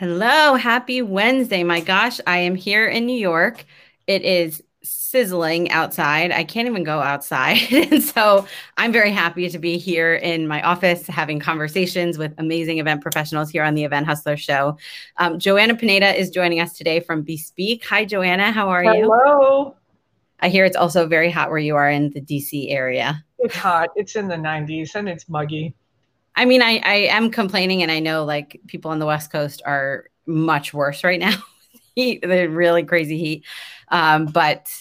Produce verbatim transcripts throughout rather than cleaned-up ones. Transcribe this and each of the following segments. Hello, happy Wednesday. My gosh, I am here in New York. It is sizzling outside. I can't even go outside. And so I'm very happy to be here in my office having conversations with amazing event professionals here on the Event Hustler Show. Um, Joanna Pineda is joining us today from Bespeake. Hi, Joanna. How are Hello. you? Hello. I hear it's also very hot where you are in the D C area. It's hot. It's in the nineties and it's muggy. I mean, I, I am complaining, and I know like people on the West Coast are much worse right now. Heat, they're really crazy heat. Um, but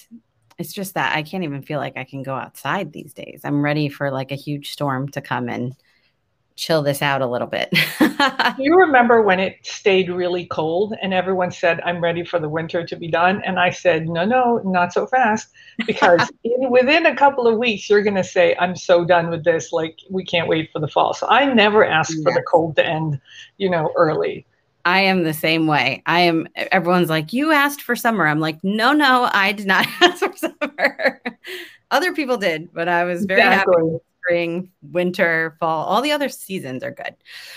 it's just that I can't even feel like I can go outside these days. I'm ready for like a huge storm to come and chill this out a little bit. You remember when it stayed really cold and everyone said, I'm ready for the winter to be done. And I said, no, no, not so fast, because in, within a couple of weeks, you're going to say, I'm so done with this. Like, we can't wait for the fall. So I never ask yeah. for the cold to end, you know, early. I am the same way. I am. Everyone's like, you asked for summer. I'm like, no, no, I did not ask for summer. Other people did, but I was very exactly. happy. Spring, winter, fall, all the other seasons are good.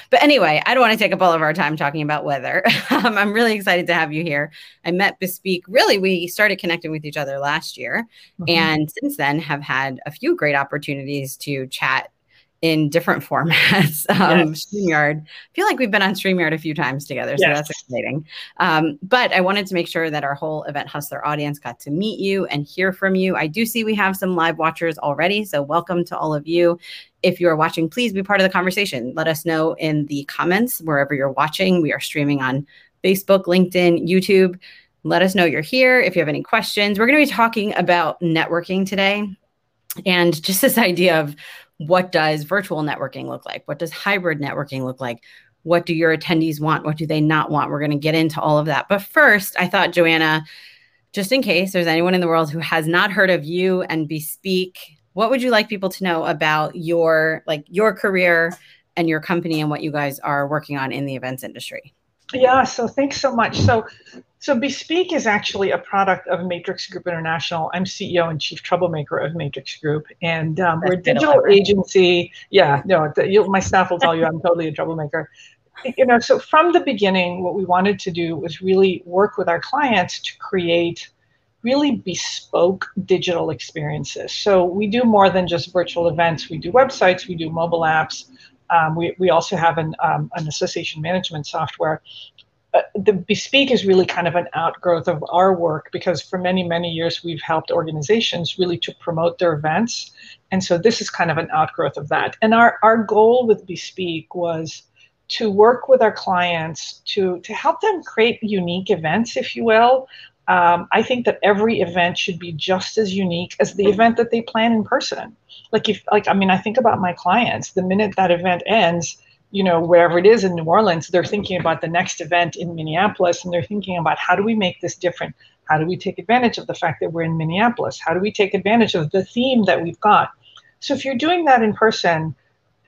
But anyway, I don't want to take up all of our time talking about weather. um, I'm really excited to have you here. I met Bespeake. Really, we started connecting with each other last year. Mm-hmm. And since then have had a few great opportunities to chat in different formats. um, yes. StreamYard. I feel like we've been on StreamYard a few times together, so yes. that's exciting. Um, but I wanted to make sure that our whole Event Hustler audience got to meet you and hear from you. I do see we have some live watchers already, so welcome to all of you. If you are watching, please be part of the conversation. Let us know in the comments, wherever you're watching. We are streaming on Facebook, LinkedIn, YouTube. Let us know you're here. If you have any questions, we're gonna be talking about networking today and just this idea of what does virtual networking look like? What does hybrid networking look like? What do your attendees want? What do they not want? We're going to get into all of that. But first, I thought, Joanna, just in case there's anyone in the world who has not heard of you and Bespeake, what would you like people to know about your, like, your career and your company and what you guys are working on in the events industry? Yeah, so thanks so much. So, so Bespeake is actually a product of Matrix Group International. I'm C E O and Chief Troublemaker of Matrix Group, and um, we're a digital agency. Yeah, no, the, you, my staff will tell you I'm totally a troublemaker. You know, so from the beginning, what we wanted to do was really work with our clients to create really bespoke digital experiences. So we do more than just virtual events. We do websites, we do mobile apps. Um, we, we also have an, um, an association management software. Uh, the Bespeake is really kind of an outgrowth of our work, because for many, many years we've helped organizations really to promote their events. And so this is kind of an outgrowth of that. And our, our goal with Bespeake was to work with our clients to, to help them create unique events, if you will. Um, I think that every event should be just as unique as the event that they plan in person. Like, if, like, I mean, I think about my clients, the minute that event ends, you know, wherever it is in New Orleans, they're thinking about the next event in Minneapolis, and they're thinking about, how do we make this different? How do we take advantage of the fact that we're in Minneapolis? How do we take advantage of the theme that we've got? So if you're doing that in person,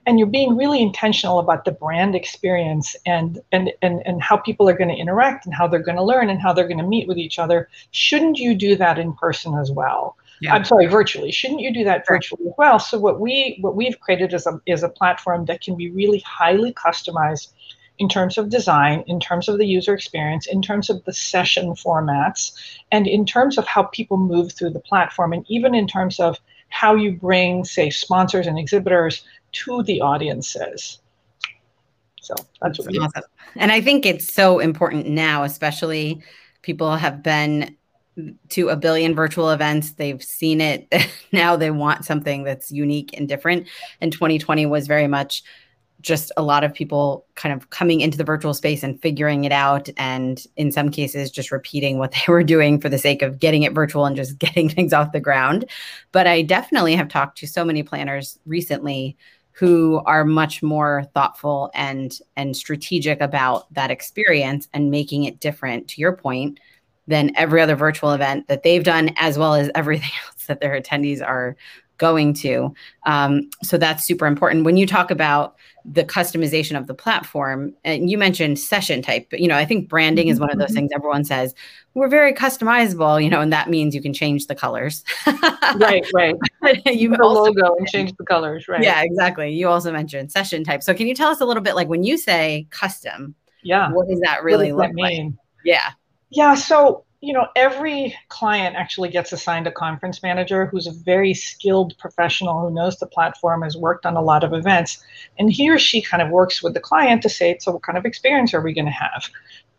and you're being really intentional about the brand experience and, and, and, and how people are going to interact and how they're going to learn and how they're going to meet with each other, shouldn't you do that in person as well? Yeah. I'm sorry, virtually. Shouldn't you do that virtually as well? So what, we, what we've created is a, is a platform that can be really highly customized in terms of design, in terms of the user experience, in terms of the session formats, and in terms of how people move through the platform, and even in terms of how you bring, say, sponsors and exhibitors to the audiences. So that's what we awesome. do. And I think it's so important now, especially people have been to a billion virtual events. They've seen it. Now they want something that's unique and different. And twenty twenty was very much just a lot of people kind of coming into the virtual space and figuring it out. And in some cases, just repeating what they were doing for the sake of getting it virtual and just getting things off the ground. But I definitely have talked to so many planners recently who are much more thoughtful and, and strategic about that experience and making it different, to your point, than every other virtual event that they've done, as well as everything else that their attendees are going to. Um, so that's super important. When you talk about the customization of the platform, and you mentioned session type, but, you know, I think branding is one of those things everyone says, we're very customizable, you know, and that means you can change the colors. Right, right. You can also logo and change the colors, right? Yeah, exactly. You also mentioned session type. So can you tell us a little bit, like, when you say custom, Yeah. What does that really what does look that mean? Like? Yeah. Yeah. So, you know, every client actually gets assigned a conference manager who's a very skilled professional who knows the platform, has worked on a lot of events. And he or she kind of works with the client to say, so what kind of experience are we going to have?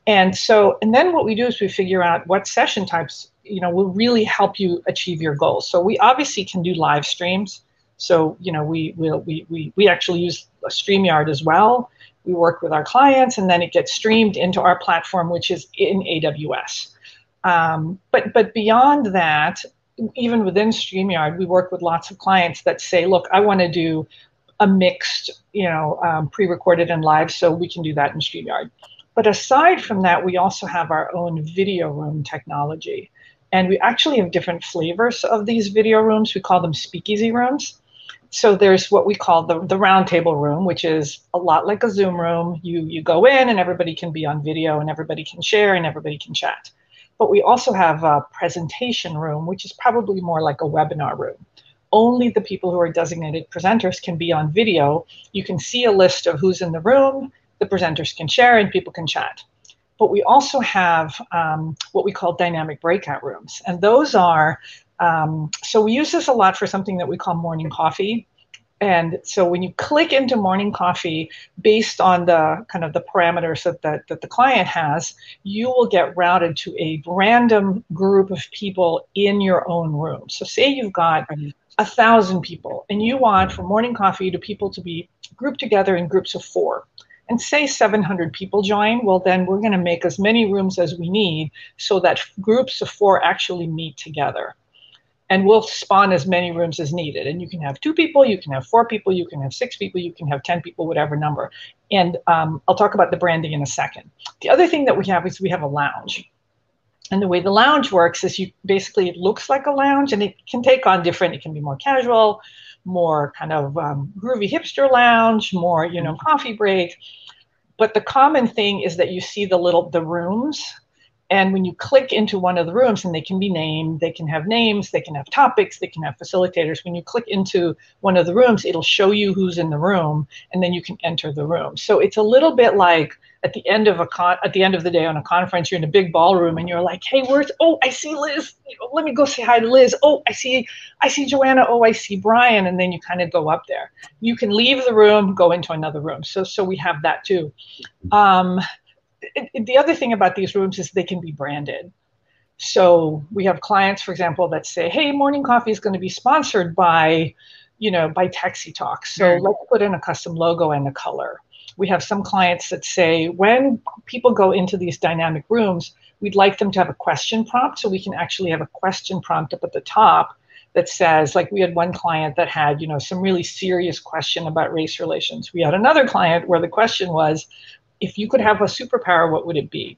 And so, and then what we do is we figure out what session types, you know, will really help you achieve your goals. So we obviously can do live streams. So, you know, we will, we, we, we actually use StreamYard as well. We work with our clients and then it gets streamed into our platform, which is in A W S. Um, but, but beyond that, even within StreamYard, we work with lots of clients that say, look, I want to do a mixed, you know, um, pre-recorded and live, so we can do that in StreamYard. But aside from that, we also have our own video room technology. And we actually have different flavors of these video rooms. We call them speakeasy rooms. So there's what we call the, the round table room, which is a lot like a Zoom room. You, you go in and everybody can be on video and everybody can share and everybody can chat. But we also have a presentation room, which is probably more like a webinar room. Only the people who are designated presenters can be on video. You can see a list of who's in the room, the presenters can share, and people can chat. But we also have um, what we call dynamic breakout rooms. And those are, um, so we use this a lot for something that we call morning coffee. And so when you click into morning coffee, based on the kind of the parameters that, that, that the client has, you will get routed to a random group of people in your own room. So say you've got a thousand people and you want for morning coffee to people to be grouped together in groups of four. And say seven hundred people join, well, then we're going to make as many rooms as we need so that groups of four actually meet together. And we'll spawn as many rooms as needed. And you can have two people, you can have four people, you can have six people, you can have ten people, whatever number. And um, I'll talk about the branding in a second. The other thing that we have is we have a lounge. And the way the lounge works is you basically, it looks like a lounge and it can take on different, it can be more casual, more kind of um, groovy hipster lounge, more, you know, coffee break. But the common thing is that you see the little, the rooms. And when you click into one of the rooms, and they can be named, they can have names, they can have topics, they can have facilitators. When you click into one of the rooms, it'll show you who's in the room, and then you can enter the room. So it's a little bit like at the end of a con at the end of the day on a conference, you're in a big ballroom, and you're like, "Hey, where's? Oh, I see Liz. Let me go say hi to Liz. Oh, I see, I see Joanna. Oh, I see Brian." And then you kind of go up there. You can leave the room, go into another room. So, so we have that too. Um, It, it, the other thing about these rooms is they can be branded. So we have clients, for example, that say, hey, morning coffee is going to be sponsored by, you know, by Taxi Talk. So mm-hmm. let's put in a custom logo and a color. We have some clients that say when people go into these dynamic rooms, we'd like them to have a question prompt. So we can actually have a question prompt up at the top that says, like, we had one client that had, you know, some really serious question about race relations. We had another client where the question was, if you could have a superpower, what would it be?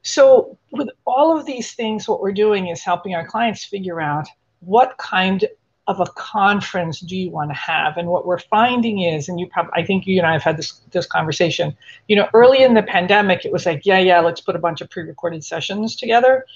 So with all of these things, what we're doing is helping our clients figure out what kind of a conference do you want to have? And what we're finding is, and you probably, I think you and I have had this, this conversation, you know, early in the pandemic, it was like, yeah, yeah, let's put a bunch of pre-recorded sessions together.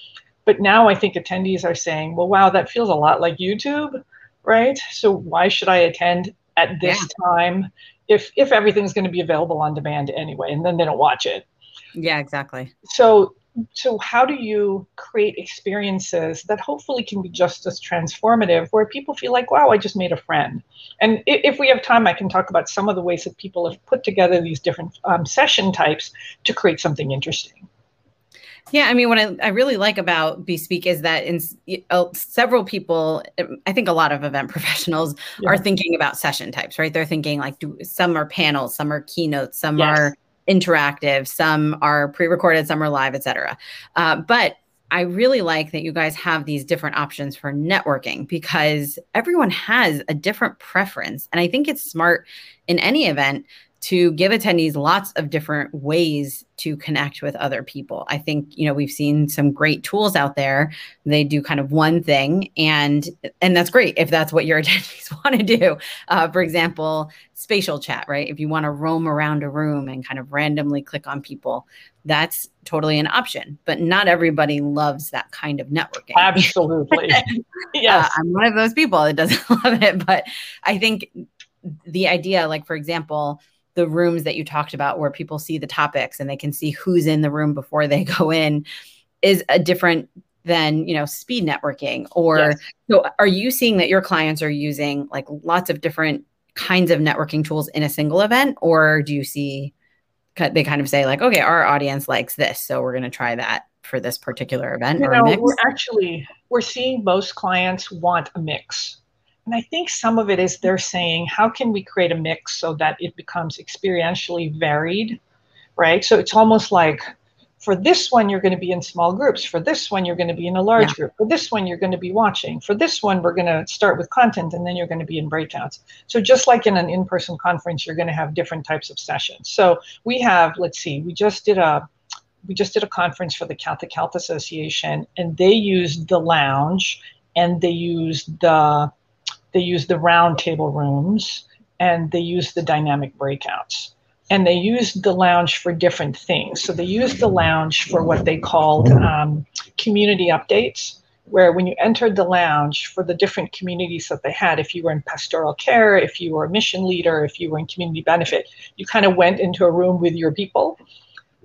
But now I think attendees are saying, well, wow, that feels a lot like YouTube, right? So why should I attend at this yeah. time? If, if everything's going to be available on demand anyway, and then they don't watch it. Yeah, exactly. So, so how do you create experiences that hopefully can be just as transformative where people feel like, wow, I just made a friend. And if we have time, I can talk about some of the ways that people have put together these different um, session types to create something interesting. Yeah, I mean, what I, I really like about Bespeake is that in uh, several people, I think a lot of event professionals yeah. are thinking about session types, right? They're thinking like do, some are panels, some are keynotes, some yes. are interactive, some are pre-recorded, some are live, et cetera. Uh, but I really like that you guys have these different options for networking because everyone has a different preference. And I think it's smart in any event to give attendees lots of different ways to connect with other people. I think, you know, we've seen some great tools out there. They do kind of one thing and and that's great if that's what your attendees want to do. Uh, for example, spatial chat, right? If you want to roam around a room and kind of randomly click on people, that's totally an option, but not everybody loves that kind of networking. Absolutely. Yes. Uh, I'm one of those people that doesn't love it, but I think the idea, like for example, the rooms that you talked about where people see the topics and they can see who's in the room before they go in is a different than, you know, speed networking or yes. So are you seeing that your clients are using like lots of different kinds of networking tools in a single event, or do you see they kind of say like, okay, our audience likes this, so we're going to try that for this particular event? You or know, a mix? We're actually, we're seeing most clients want a mix. And I think some of it is they're saying, how can we create a mix so that it becomes experientially varied, right? So it's almost like for this one, you're going to be in small groups. For this one, you're going to be in a large yeah. group. For this one, you're going to be watching. For this one, we're going to start with content, and then you're going to be in breakouts. So just like in an in-person conference, you're going to have different types of sessions. So we have, let's see, we just did a we just did a conference for the Catholic Health Association, and they used the lounge, and they used the they used the round table rooms, and they used the dynamic breakouts. And they used the lounge for different things. So they used the lounge for what they called um, community updates, where when you entered the lounge for the different communities that they had, if you were in pastoral care, if you were a mission leader, if you were in community benefit, you kind of went into a room with your people.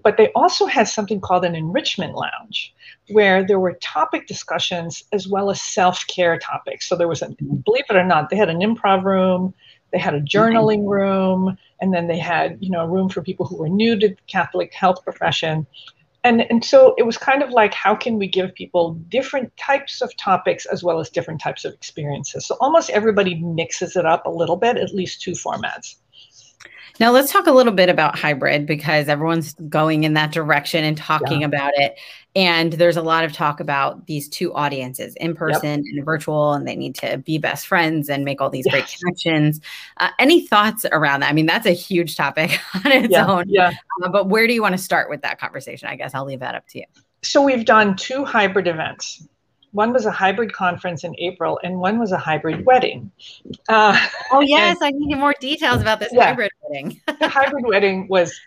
But they also had something called an enrichment lounge, where there were topic discussions as well as self-care topics. So there was, a, believe it or not, they had an improv room, they had a journaling room, and then they had, you know, a room for people who were new to the Catholic health profession. And, and so it was kind of like, how can we give people different types of topics as well as different types of experiences? So almost everybody mixes it up a little bit, at least two formats. Now let's talk a little bit about hybrid, because everyone's going in that direction and talking yeah. about it. And there's a lot of talk about these two audiences, in person yep. and virtual, and they need to be best friends and make all these yes. great connections. Uh, any thoughts around that? I mean, that's a huge topic on its yeah. own, yeah. Uh, but where do you want to start with that conversation? I guess I'll leave that up to you. So we've done two hybrid events. One was a hybrid conference in April, and one was a hybrid wedding. Uh, oh, yes. I need more details about this yeah. hybrid wedding. The hybrid wedding was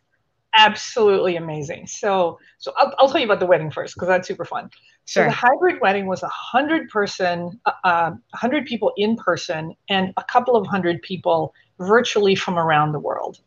absolutely amazing. So so I'll, I'll tell you about the wedding first, because that's super fun. So sure. The hybrid wedding was one hundred person, uh, one hundred people in person, and a couple of hundred people virtually from around the world.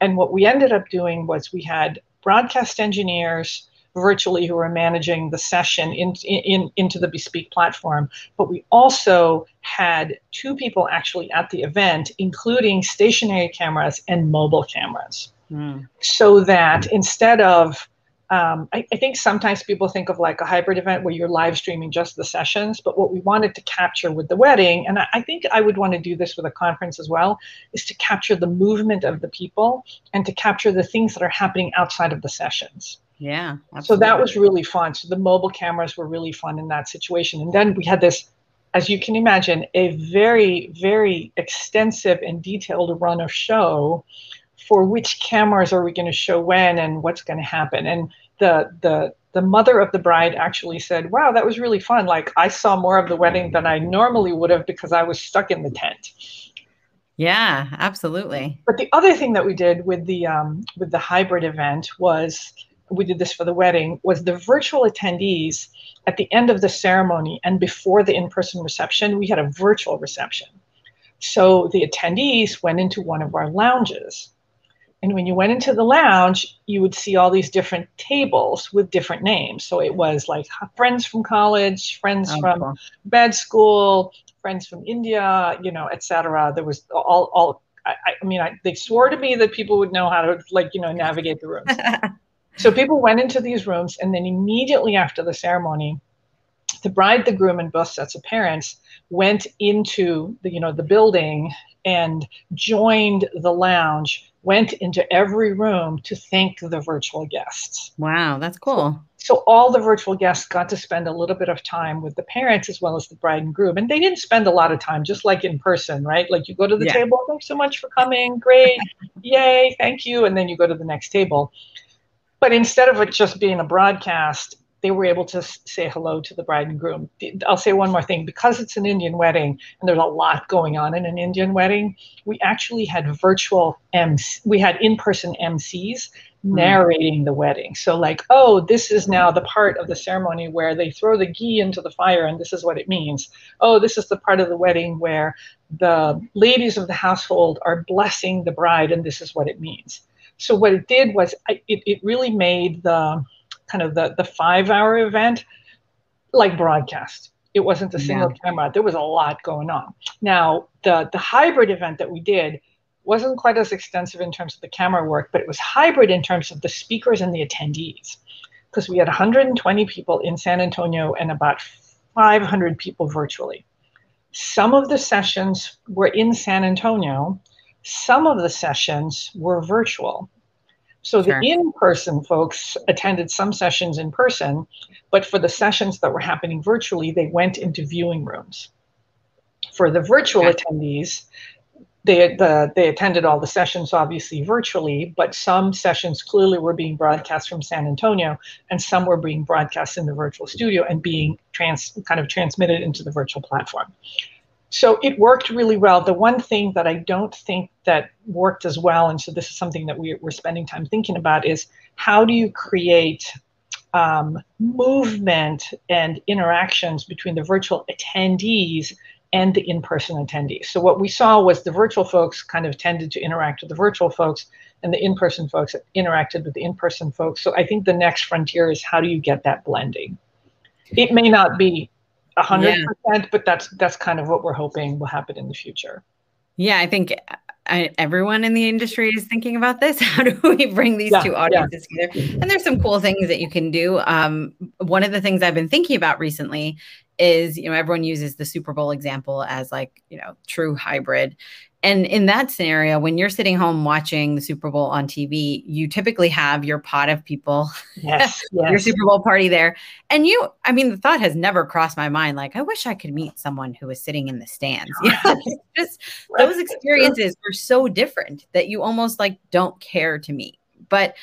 And what we ended up doing was we had broadcast engineers virtually who are managing the session in, in, into the Bespeake platform. But we also had two people actually at the event, including stationary cameras and mobile cameras. Mm. So that instead of, um, I, I think sometimes people think of like a hybrid event where you're live streaming just the sessions, but what we wanted to capture with the wedding, and I, I think I would want to do this with a conference as well, is to capture the movement of the people and to capture the things that are happening outside of the sessions. Yeah. Absolutely. So that was really fun. So the mobile cameras were really fun in that situation. And then we had this, as you can imagine, a very, very extensive and detailed run of show for which cameras are we going to show when and what's going to happen. And the the the mother of the bride actually said, wow, that was really fun. Like, I saw more of the wedding than I normally would have because I was stuck in the tent. Yeah, absolutely. But the other thing that we did with the um, with the hybrid event was, we did this for the wedding, was the virtual attendees at the end of the ceremony and before the in-person reception, we had a virtual reception. So the attendees went into one of our lounges. And when you went into the lounge, you would see all these different tables with different names. So it was like friends from college, friends oh, from cool. med school, friends from India, you know, et cetera. There was all, all I, I mean, I, they swore to me that people would know how to, like, you know, navigate the rooms. So people went into these rooms, and then immediately after the ceremony, the bride, the groom, and both sets of parents went into the, you know, the building and joined the lounge, went into every room to thank the virtual guests. Wow, that's cool. So all the virtual guests got to spend a little bit of time with the parents as well as the bride and groom. And they didn't spend a lot of time, just like in person, right? Like you go to the yeah. table, thanks so much for coming, great, yay, thank you, and then you go to the next table. But instead of it just being a broadcast, they were able to say hello to the bride and groom. I'll say one more thing. Because it's an Indian wedding, and there's a lot going on in an Indian wedding, we actually had virtual M C, we had in-person M Cs narrating the wedding. So like, oh, this is now the part of the ceremony where they throw the ghee into the fire and this is what it means. Oh, this is the part of the wedding where the ladies of the household are blessing the bride and this is what it means. So what it did was it, it really made the kind of the, the five hour event like broadcast. It wasn't a single yeah. camera. There was a lot going on. Now, the, the hybrid event that we did wasn't quite as extensive in terms of the camera work, but it was hybrid in terms of the speakers and the attendees, because we had one hundred twenty people in San Antonio and about five hundred people virtually. Some of the sessions were in San Antonio. Some of the sessions were virtual. So sure. the in-person folks attended some sessions in person, but for the sessions that were happening virtually, they went into viewing rooms. For the virtual okay. attendees, They, the, they attended all the sessions, obviously, virtually, but some sessions clearly were being broadcast from San Antonio, and some were being broadcast in the virtual studio and being trans, kind of transmitted into the virtual platform. So it worked really well. The one thing that I don't think that worked as well, and so this is something that we, we're spending time thinking about, is how do you create um, movement and interactions between the virtual attendees and the in-person attendees. So what we saw was the virtual folks kind of tended to interact with the virtual folks, and the in-person folks interacted with the in-person folks. So I think the next frontier is how do you get that blending? It may not be one hundred percent, yeah. but that's that's kind of what we're hoping will happen in the future. Yeah, I think I, everyone in the industry is thinking about this. How do we bring these yeah, two audiences yeah. together? And there's some cool things that you can do. Um, one of the things I've been thinking about recently is, you know, everyone uses the Super Bowl example as like, you know, true hybrid. And in that scenario, when you're sitting home watching the Super Bowl on T V, you typically have your pot of people, yes, yes. your Super Bowl party there. And you, I mean, the thought has never crossed my mind, like, I wish I could meet someone who was sitting in the stands. You know, just right. those experiences are so different that you almost like don't care to meet. But,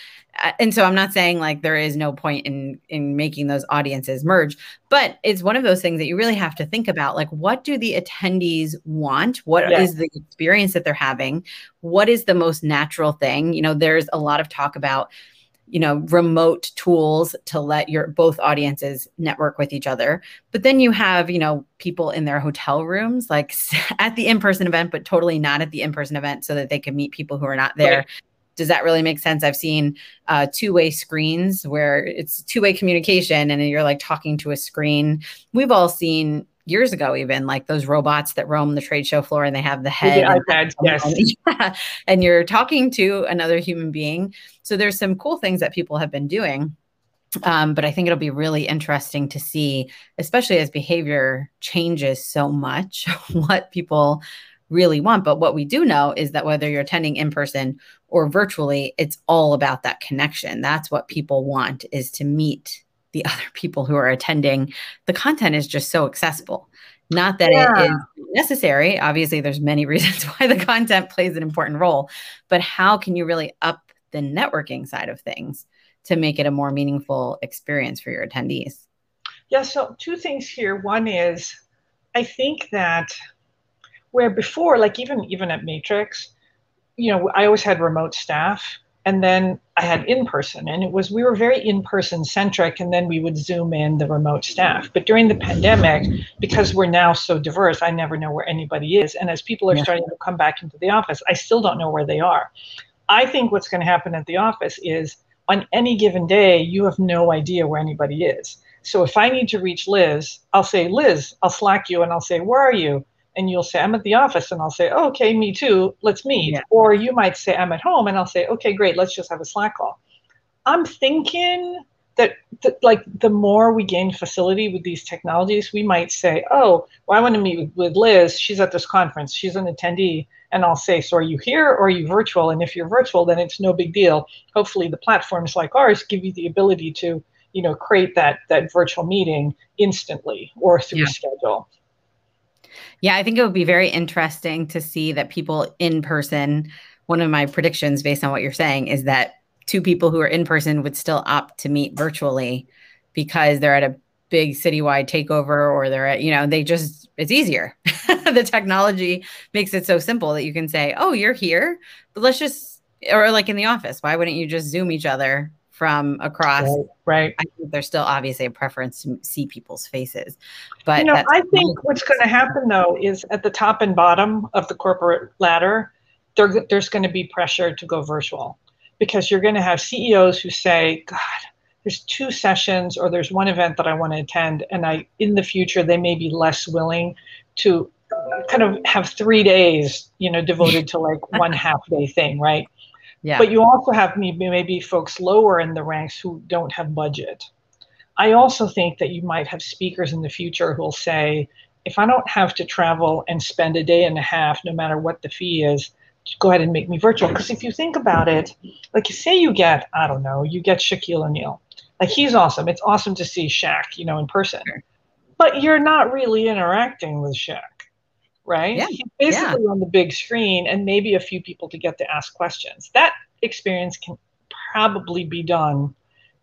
and so I'm not saying like there is no point in in making those audiences merge, but it's one of those things that you really have to think about, like, what do the attendees want? What yeah. is the experience that they're having? What is the most natural thing? You know, there's a lot of talk about, you know, remote tools to let your both audiences network with each other. But then you have, you know, people in their hotel rooms, like at the in-person event, but totally not at the in-person event so that they can meet people who are not there. Right. Does that really make sense? I've seen uh, two-way screens where it's two-way communication and you're like talking to a screen. We've all seen years ago even like those robots that roam the trade show floor and they have the head. The iPads, yes. yeah. And you're talking to another human being. So there's some cool things that people have been doing. Um, but I think it'll be really interesting to see, especially as behavior changes so much, what people really want. But what we do know is that whether you're attending in person or virtually, it's all about that connection. That's what people want, is to meet the other people who are attending. The content is just so accessible. Not that yeah. it is necessary. Obviously, there's many reasons why the content plays an important role, but how can you really up the networking side of things to make it a more meaningful experience for your attendees? Yeah, so two things here. One is, I think that where before, like even even at Matrix, you know, I always had remote staff, and then I had in-person, and it was, we were very in-person centric, and then we would Zoom in the remote staff. But during the pandemic, because we're now so diverse, I never know where anybody is. And as people are yeah. starting to come back into the office, I still don't know where they are. I think what's gonna happen at the office is on any given day, you have no idea where anybody is. So if I need to reach Liz, I'll say, Liz, I'll Slack you, and I'll say, where are you? And you'll say, I'm at the office, and I'll say, oh, okay, me too, let's meet. Yeah. Or you might say, I'm at home, and I'll say, okay, great, let's just have a Slack call. I'm thinking that, that like, the more we gain facility with these technologies, we might say, oh, well, I want to meet with, with Liz, she's at this conference, she's an attendee, and I'll say, so are you here or are you virtual? And if you're virtual, then it's no big deal. Hopefully the platforms like ours give you the ability to, you know, create that, that virtual meeting instantly or through yeah. schedule. Yeah, I think it would be very interesting to see that people in person, one of my predictions based on what you're saying is that two people who are in person would still opt to meet virtually because they're at a big citywide takeover, or they're at, you know, they just, it's easier. The technology makes it so simple that you can say, oh, you're here, but let's just, or like in the office, why wouldn't you just Zoom each other from across? Right. right. I think there's still obviously a preference to see people's faces. But you know, I think what's going to happen though is at the top and bottom of the corporate ladder, there, there's going to be pressure to go virtual, because you're going to have C E Os who say, God, there's two sessions or there's one event that I want to attend. And I, in the future, they may be less willing to kind of have three days, you know, devoted to like one half day thing, right? Yeah. But you also have maybe, maybe folks lower in the ranks who don't have budget. I also think that you might have speakers in the future who will say, if I don't have to travel and spend a day and a half, no matter what the fee is, go ahead and make me virtual. Because if you think about it, like say you get, I don't know, you get Shaquille O'Neal. Like he's awesome. It's awesome to see Shaq, you know, in person. But you're not really interacting with Shaq, right? Yeah. He's basically yeah. on the big screen and maybe a few people to get to ask questions. That experience can probably be done,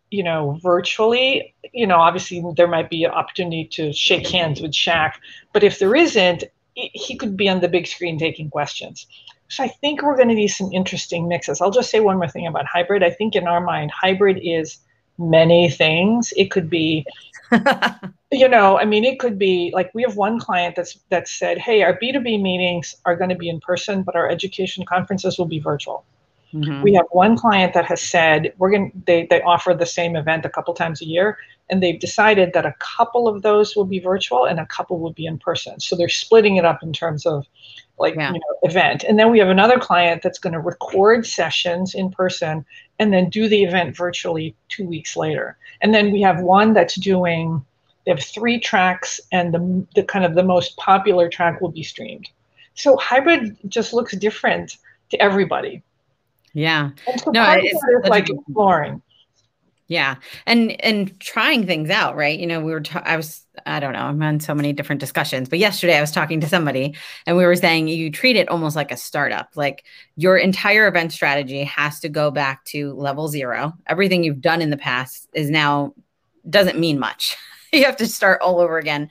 you know, virtually. You know, obviously there might be an opportunity to shake hands with Shaq. But if there isn't, he could be on the big screen taking questions. So I think we're going to need some interesting mixes. I'll just say one more thing about hybrid. I think in our mind, hybrid is many things. It could be, you know, I mean, it could be like we have one client that's that said, hey, our B two B meetings are going to be in person, but our education conferences will be virtual. Mm-hmm. We have one client that has said we're going to, they, they offer the same event a couple times a year, and they've decided that a couple of those will be virtual and a couple will be in person. So they're splitting it up in terms of like yeah. you know, event. And then we have another client that's going to record sessions in person and then do the event virtually two weeks later. And then we have one that's doing, they have three tracks, and the, the kind of the most popular track will be streamed. So hybrid just looks different to everybody. Yeah. And so no, it's, it's like exploring. Yeah. And, and trying things out, right? You know, we were, ta- I was, I don't know, I'm on so many different discussions, but yesterday I was talking to somebody and we were saying you treat it almost like a startup. Like your entire event strategy has to go back to level zero. Everything you've done in the past is now doesn't mean much. You have to start all over again,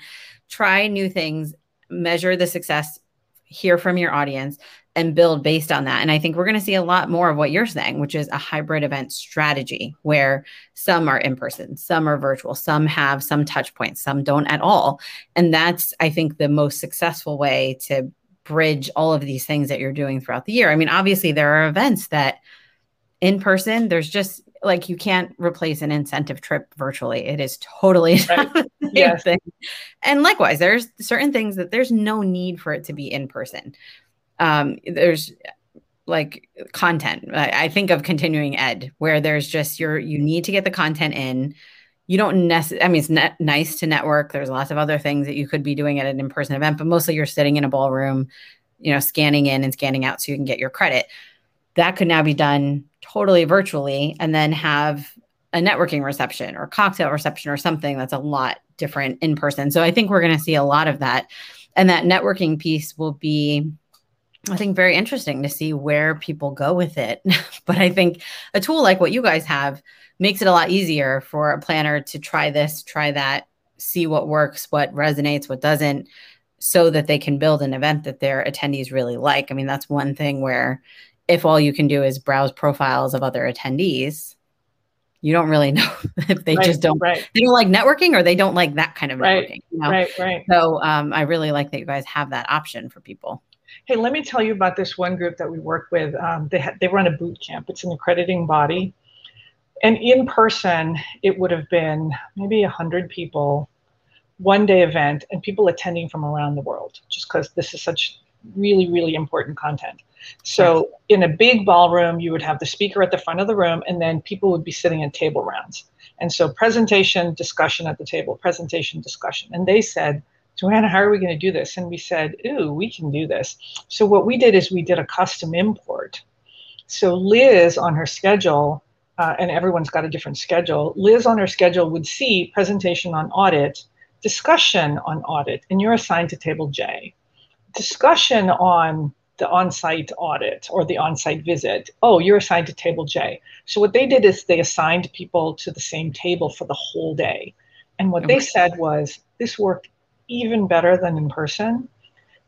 try new things, measure the success, hear from your audience, and build based on that. And I think we're going to see a lot more of what you're saying, which is a hybrid event strategy where some are in person, some are virtual, some have some touch points, some don't at all. And that's, I think, the most successful way to bridge all of these things that you're doing throughout the year. I mean, obviously there are events that in person, there's just like, you can't replace an incentive trip virtually. It is totally right. the same yes. thing. And likewise, there's certain things that there's no need for it to be in person. Um, there's like content. I, I think of continuing ed where there's just your, you need to get the content in. You don't necessarily, I mean, it's ne- nice to network. There's lots of other things that you could be doing at an in-person event, but mostly you're sitting in a ballroom, you know, scanning in and scanning out so you can get your credit. That could now be done totally virtually and then have a networking reception or cocktail reception or something that's a lot different in person. So I think we're going to see a lot of that. And that networking piece will be, I think, very interesting to see where people go with it. But I think a tool like what you guys have makes it a lot easier for a planner to try this, try that, see what works, what resonates, what doesn't, so that they can build an event that their attendees really like. I mean, that's one thing where if all you can do is browse profiles of other attendees, you don't really know if they right, just don't, right. they don't like networking or they don't like that kind of networking. Right, you know? right, right. So um, I really like that you guys have that option for people. Hey, let me tell you about this one group that we work with. Um, they ha- they run a boot camp. It's an accrediting body. And in person, it would have been maybe one hundred people, one-day event, and people attending from around the world, just because this is such really, really important content. So in a big ballroom, you would have the speaker at the front of the room, and then people would be sitting at table rounds. And so presentation, discussion at the table, presentation, discussion. And they said, Joanna, how are we going to do this? And we said, ooh, we can do this. So what we did is we did a custom import. So Liz on her schedule, uh, and everyone's got a different schedule, Liz on her schedule would see presentation on audit, discussion on audit, and you're assigned to table J. Discussion on the on-site audit or the on-site visit. Oh, you're assigned to table J. So what they did is they assigned people to the same table for the whole day. And what okay. they said was, this worked even better than in person,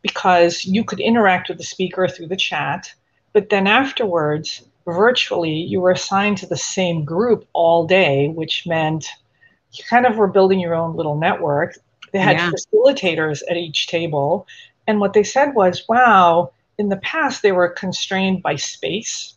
because you could interact with the speaker through the chat, but then afterwards, virtually, you were assigned to the same group all day, which meant you kind of were building your own little network. They had yeah. facilitators at each table. And what they said was, wow, in the past, they were constrained by space.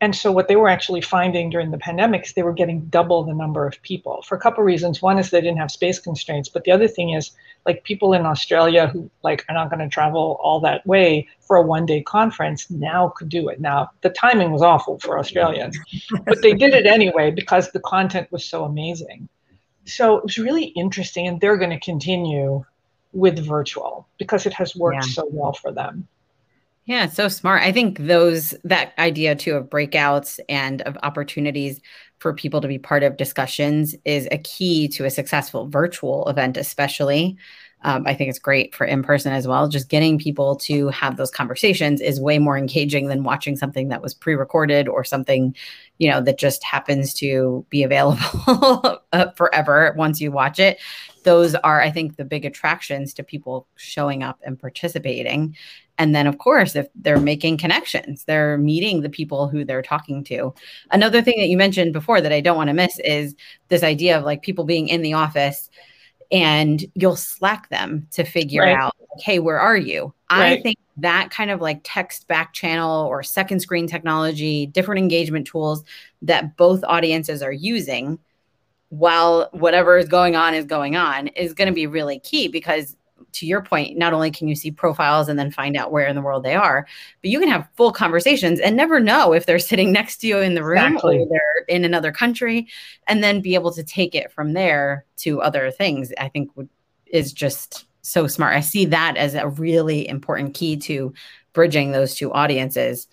And so what they were actually finding during the pandemic is they were getting double the number of people for a couple of reasons. One is they didn't have space constraints. But the other thing is, like, people in Australia who like are not going to travel all that way for a one day conference now could do it. Now, the timing was awful for Australians, but they did it anyway because the content was so amazing. So it was really interesting. And they're going to continue with virtual because it has worked yeah. so well for them. Yeah, so smart. I think those, that idea too of breakouts and of opportunities for people to be part of discussions is a key to a successful virtual event, especially. Um, I think it's great for in-person as well. Just getting people to have those conversations is way more engaging than watching something that was pre-recorded or something, you know, that just happens to be available forever once you watch it. Those are, I think, the big attractions to people showing up and participating. And then, of course, if they're making connections, they're meeting the people who they're talking to. Another thing that you mentioned before that I don't want to miss is this idea of like people being in the office and you'll Slack them to figure right. out, hey, where are you? Right. I think that kind of like text back channel or second screen technology, different engagement tools that both audiences are using while whatever is going on is going on is going to be really key because, to your point, not only can you see profiles and then find out where in the world they are, but you can have full conversations and never know if they're sitting next to you in the room exactly. or they're in another country, and then be able to take it from there to other things, I think would, is just so smart. I see that as a really important key to bridging those two audiences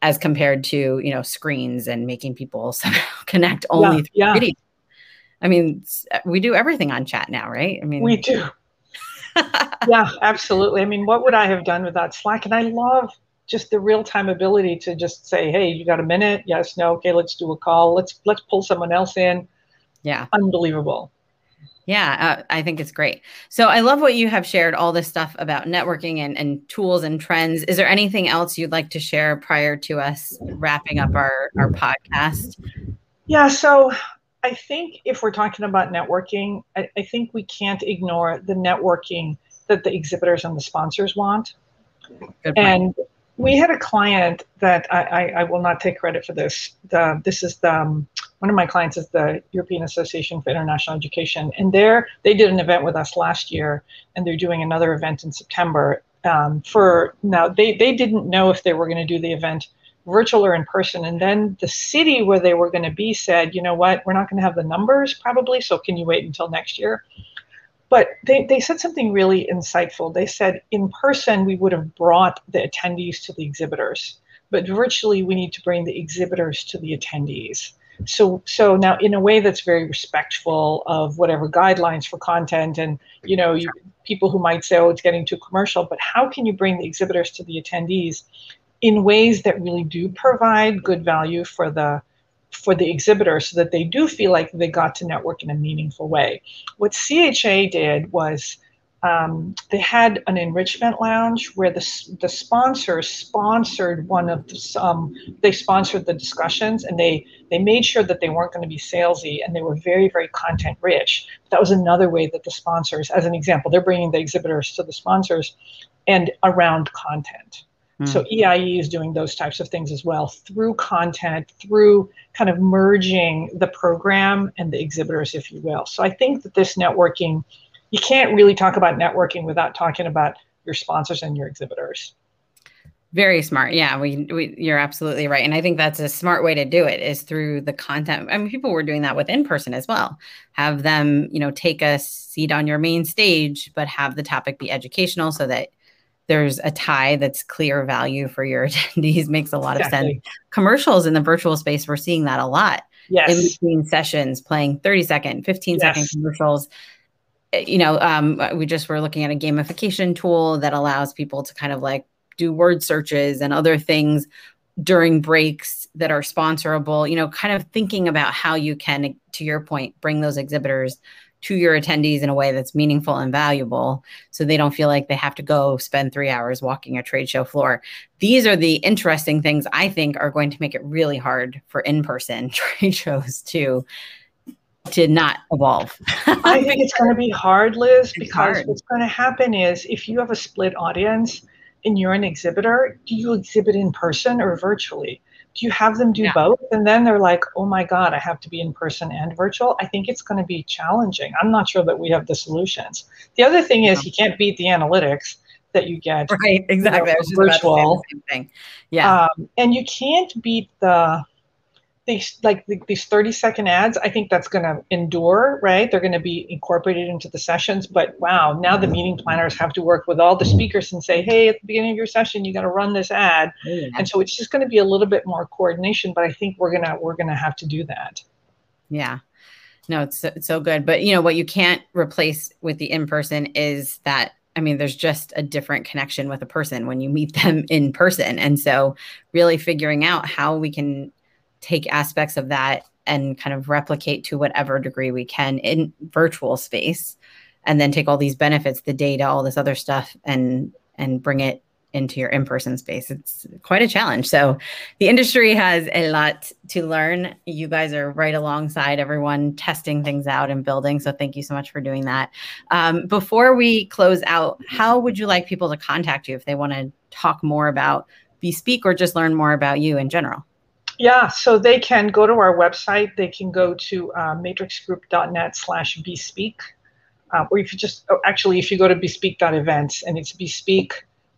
as compared to, you know, screens and making people somehow connect only yeah, through yeah. video. I mean, we do everything on chat now, right? I mean, we do. Yeah, absolutely. I mean, what would I have done without Slack? And I love just the real-time ability to just say, hey, you got a minute? Yes, no, okay, let's do a call. Let's let's pull someone else in. Yeah. Unbelievable. Yeah, uh, I think it's great. So I love what you have shared, all this stuff about networking and, and tools and trends. Is there anything else you'd like to share prior to us wrapping up our, our podcast? Yeah, so I think if we're talking about networking, I, I think we can't ignore the networking that the exhibitors and the sponsors want. And we had a client that I, I, I will not take credit for this. The, this is the, um, one of my clients is the European Association for International Education. And there, they did an event with us last year, and they're doing another event in September. Um, for now, they, they didn't know if they were going to do the event virtual or in person. And then the city where they were going to be said, you know what, we're not going to have the numbers probably, so can you wait until next year? But they, they said something really insightful. They said, in person, we would have brought the attendees to the exhibitors, but virtually we need to bring the exhibitors to the attendees. So so now in a way that's very respectful of whatever guidelines for content and, you know, you, people who might say, oh, it's getting too commercial, but how can you bring the exhibitors to the attendees in ways that really do provide good value for the for the exhibitor so that they do feel like they got to network in a meaningful way. What C H A did was um, they had an enrichment lounge where the, the sponsors sponsored one of the, um, they sponsored the discussions, and they, they made sure that they weren't going to be salesy, and they were very, very content rich. That was another way that the sponsors, as an example, they're bringing the exhibitors to the sponsors and around content. So E I E is doing those types of things as well through content, through kind of merging the program and the exhibitors, if you will. So I think that this networking, you can't really talk about networking without talking about your sponsors and your exhibitors. Very smart. Yeah, we, we you're absolutely right. And I think that's a smart way to do it is through the content. I mean, people were doing that with in-person as well. Have them, you know, take a seat on your main stage, but have the topic be educational so that there's a tie that's clear value for your attendees. Makes a lot exactly. of sense. Commercials in the virtual space, we're seeing that a lot. Yes. In between sessions, playing thirty second, fifteen yes. second commercials. You know, um, we just were looking at a gamification tool that allows people to kind of like do word searches and other things during breaks that are sponsorable, you know, kind of thinking about how you can, to your point, bring those exhibitors to your attendees in a way that's meaningful and valuable so they don't feel like they have to go spend three hours walking a trade show floor. These are the interesting things I think are going to make it really hard for in-person trade shows to, to not evolve. I think it's going to be hard, Liz, it's because hard. What's going to happen is if you have a split audience and you're an exhibitor, do you exhibit in person or virtually? Do you have them do yeah. both? And then they're like, oh my God, I have to be in person and virtual. I think it's going to be challenging. I'm not sure that we have the solutions. The other thing is yeah. you can't beat the analytics that you get. Right, exactly. You know, I was just virtual. About to say the same thing. Yeah. Um, and you can't beat the, these, like the, these thirty second ads. I think that's going to endure, right? They're going to be incorporated into the sessions, but wow, now the meeting planners have to work with all the speakers and say, hey, at the beginning of your session, you got to run this ad. Yeah. And so it's just going to be a little bit more coordination, but I think we're going to, we're going to have to do that. Yeah, no, it's, it's so good. But you know, what you can't replace with the in-person is that, I mean, there's just a different connection with a person when you meet them in person. And so really figuring out how we can take aspects of that and kind of replicate to whatever degree we can in virtual space, and then take all these benefits, the data, all this other stuff, and and bring it into your in-person space. It's quite a challenge. So the industry has a lot to learn. You guys are right alongside everyone testing things out and building. So thank you so much for doing that. Um, before we close out, how would you like people to contact you if they want to talk more about Bespeake or just learn more about you in general? Yeah, so they can go to our website. They can go to uh, matrixgroup.net slash Bespeake. Um, or if you just, oh, actually, if you go to bespeake.events and it's Bespeake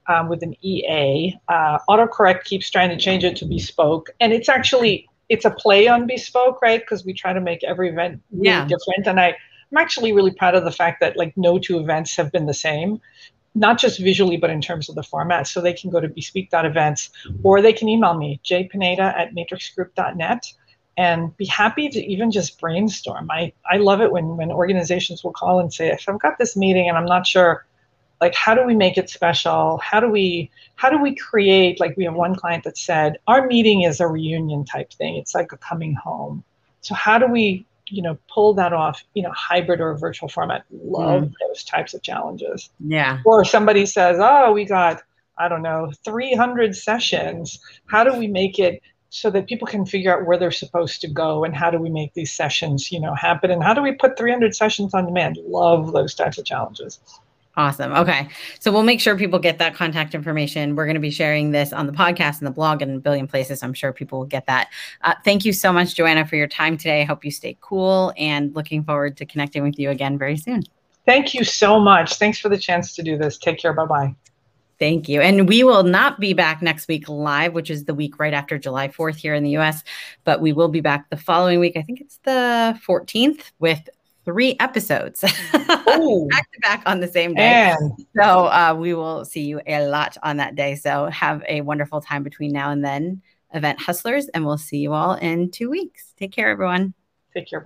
um, with an E A, uh, autocorrect keeps trying to change it to bespoke. And it's actually, it's a play on bespoke, right? Because we try to make every event really yeah. different. And I, I'm actually really proud of the fact that like no two events have been the same. Not just visually, but in terms of the format. So they can go to bespeake.events, or they can email me, jpineda at matrixgroup.net, and be happy to even just brainstorm. I, I love it when, when organizations will call and say, I've got this meeting and I'm not sure, like, how do we make it special? How do we, how do we create, like we have one client that said, our meeting is a reunion type thing. It's like a coming home. So how do we, you know, pull that off, you know, hybrid or virtual format? Love mm. those types of challenges. Yeah. Or somebody says, oh, we got, I don't know, three hundred sessions. How do we make it so that people can figure out where they're supposed to go, and how do we make these sessions, you know, happen? And how do we put three hundred sessions on demand? Love those types of challenges. Awesome. Okay. So we'll make sure people get that contact information. We're going to be sharing this on the podcast and the blog and a billion places. I'm sure people will get that. Uh, thank you so much, Joanna, for your time today. I hope you stay cool, and looking forward to connecting with you again very soon. Thank you so much. Thanks for the chance to do this. Take care. Bye-bye. Thank you. And we will not be back next week live, which is the week right after July fourth here in the U S, but we will be back the following week. I think it's the fourteenth with three episodes back to back on the same day. Man. So uh, we will see you a lot on that day. So have a wonderful time between now and then, event hustlers, and we'll see you all in two weeks. Take care, everyone. Take care. Bye.